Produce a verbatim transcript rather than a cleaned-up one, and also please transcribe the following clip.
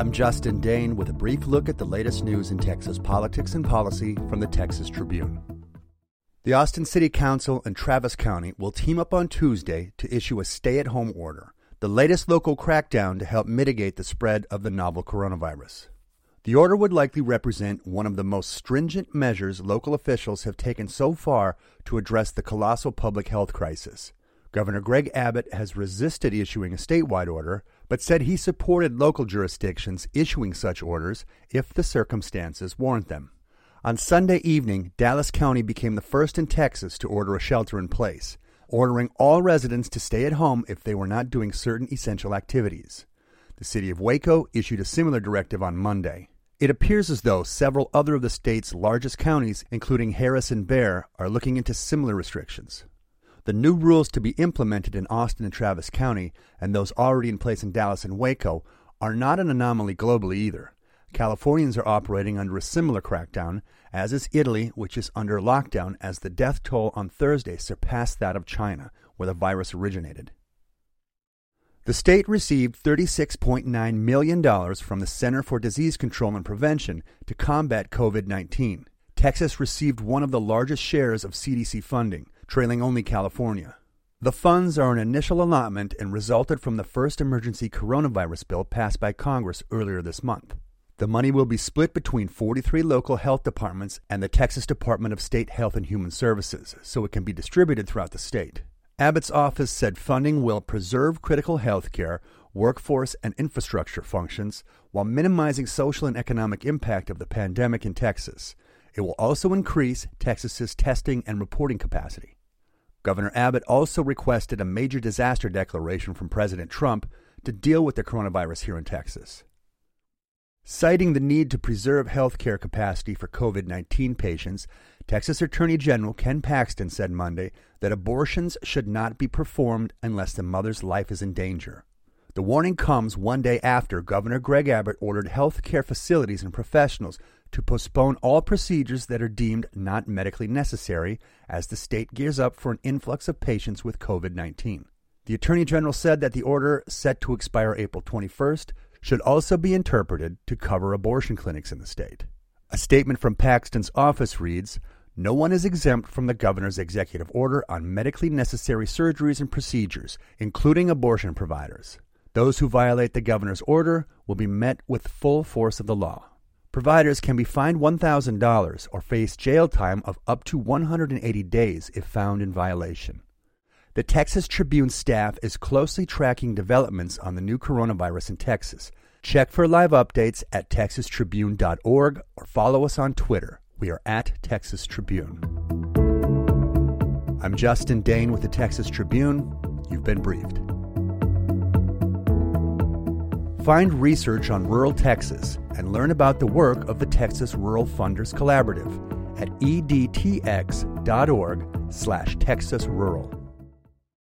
I'm Justin Dane with a brief look at the latest news in Texas politics and policy from the Texas Tribune. The Austin City Council and Travis County will team up on Tuesday to issue a stay-at-home order, the latest local crackdown to help mitigate the spread of the novel coronavirus. The order would likely represent one of the most stringent measures local officials have taken so far to address the colossal public health crisis. Governor Greg Abbott has resisted issuing a statewide order, but said he supported local jurisdictions issuing such orders if the circumstances warrant them. On Sunday evening, Dallas County became the first in Texas to order a shelter in place, ordering all residents to stay at home if they were not doing certain essential activities. The city of Waco issued a similar directive on Monday. It appears as though several other of the state's largest counties, including Harris and Bexar, are looking into similar restrictions. The new rules to be implemented in Austin and Travis County, and those already in place in Dallas and Waco, are not an anomaly globally either. Californians are operating under a similar crackdown, as is Italy, which is under lockdown as the death toll on Thursday surpassed that of China, where the virus originated. The state received thirty-six point nine million dollars from the Center for Disease Control and Prevention to combat COVID nineteen. Texas received one of the largest shares of C D C funding, trailing only California. The funds are an initial allotment and resulted from the first emergency coronavirus bill passed by Congress earlier this month. The money will be split between forty-three local health departments and the Texas Department of State Health and Human Services, so it can be distributed throughout the state. Abbott's office said funding will preserve critical health care, workforce, and infrastructure functions while minimizing social and economic impact of the pandemic in Texas. It will also increase Texas's testing and reporting capacity. Governor Abbott also requested a major disaster declaration from President Trump to deal with the coronavirus here in Texas. Citing the need to preserve health care capacity for COVID nineteen patients, Texas Attorney General Ken Paxton said Monday that abortions should not be performed unless the mother's life is in danger. The warning comes one day after Governor Greg Abbott ordered health care facilities and professionals to postpone all procedures that are deemed not medically necessary as the state gears up for an influx of patients with COVID nineteen. The Attorney General said that the order, set to expire April twenty-first, should also be interpreted to cover abortion clinics in the state. A statement from Paxton's office reads, "No one is exempt from the governor's executive order on medically necessary surgeries and procedures, including abortion providers. Those who violate the governor's order will be met with full force of the law. Providers can be fined one thousand dollars or face jail time of up to one hundred eighty days if found in violation." The Texas Tribune staff is closely tracking developments on the new coronavirus in Texas. Check for live updates at texas tribune dot org or follow us on Twitter. We are at Texas Tribune. I'm Justin Dane with the Texas Tribune. You've been briefed. Find research on rural Texas and learn about the work of the Texas Rural Funders Collaborative at e d t x dot org slash Texas Rural.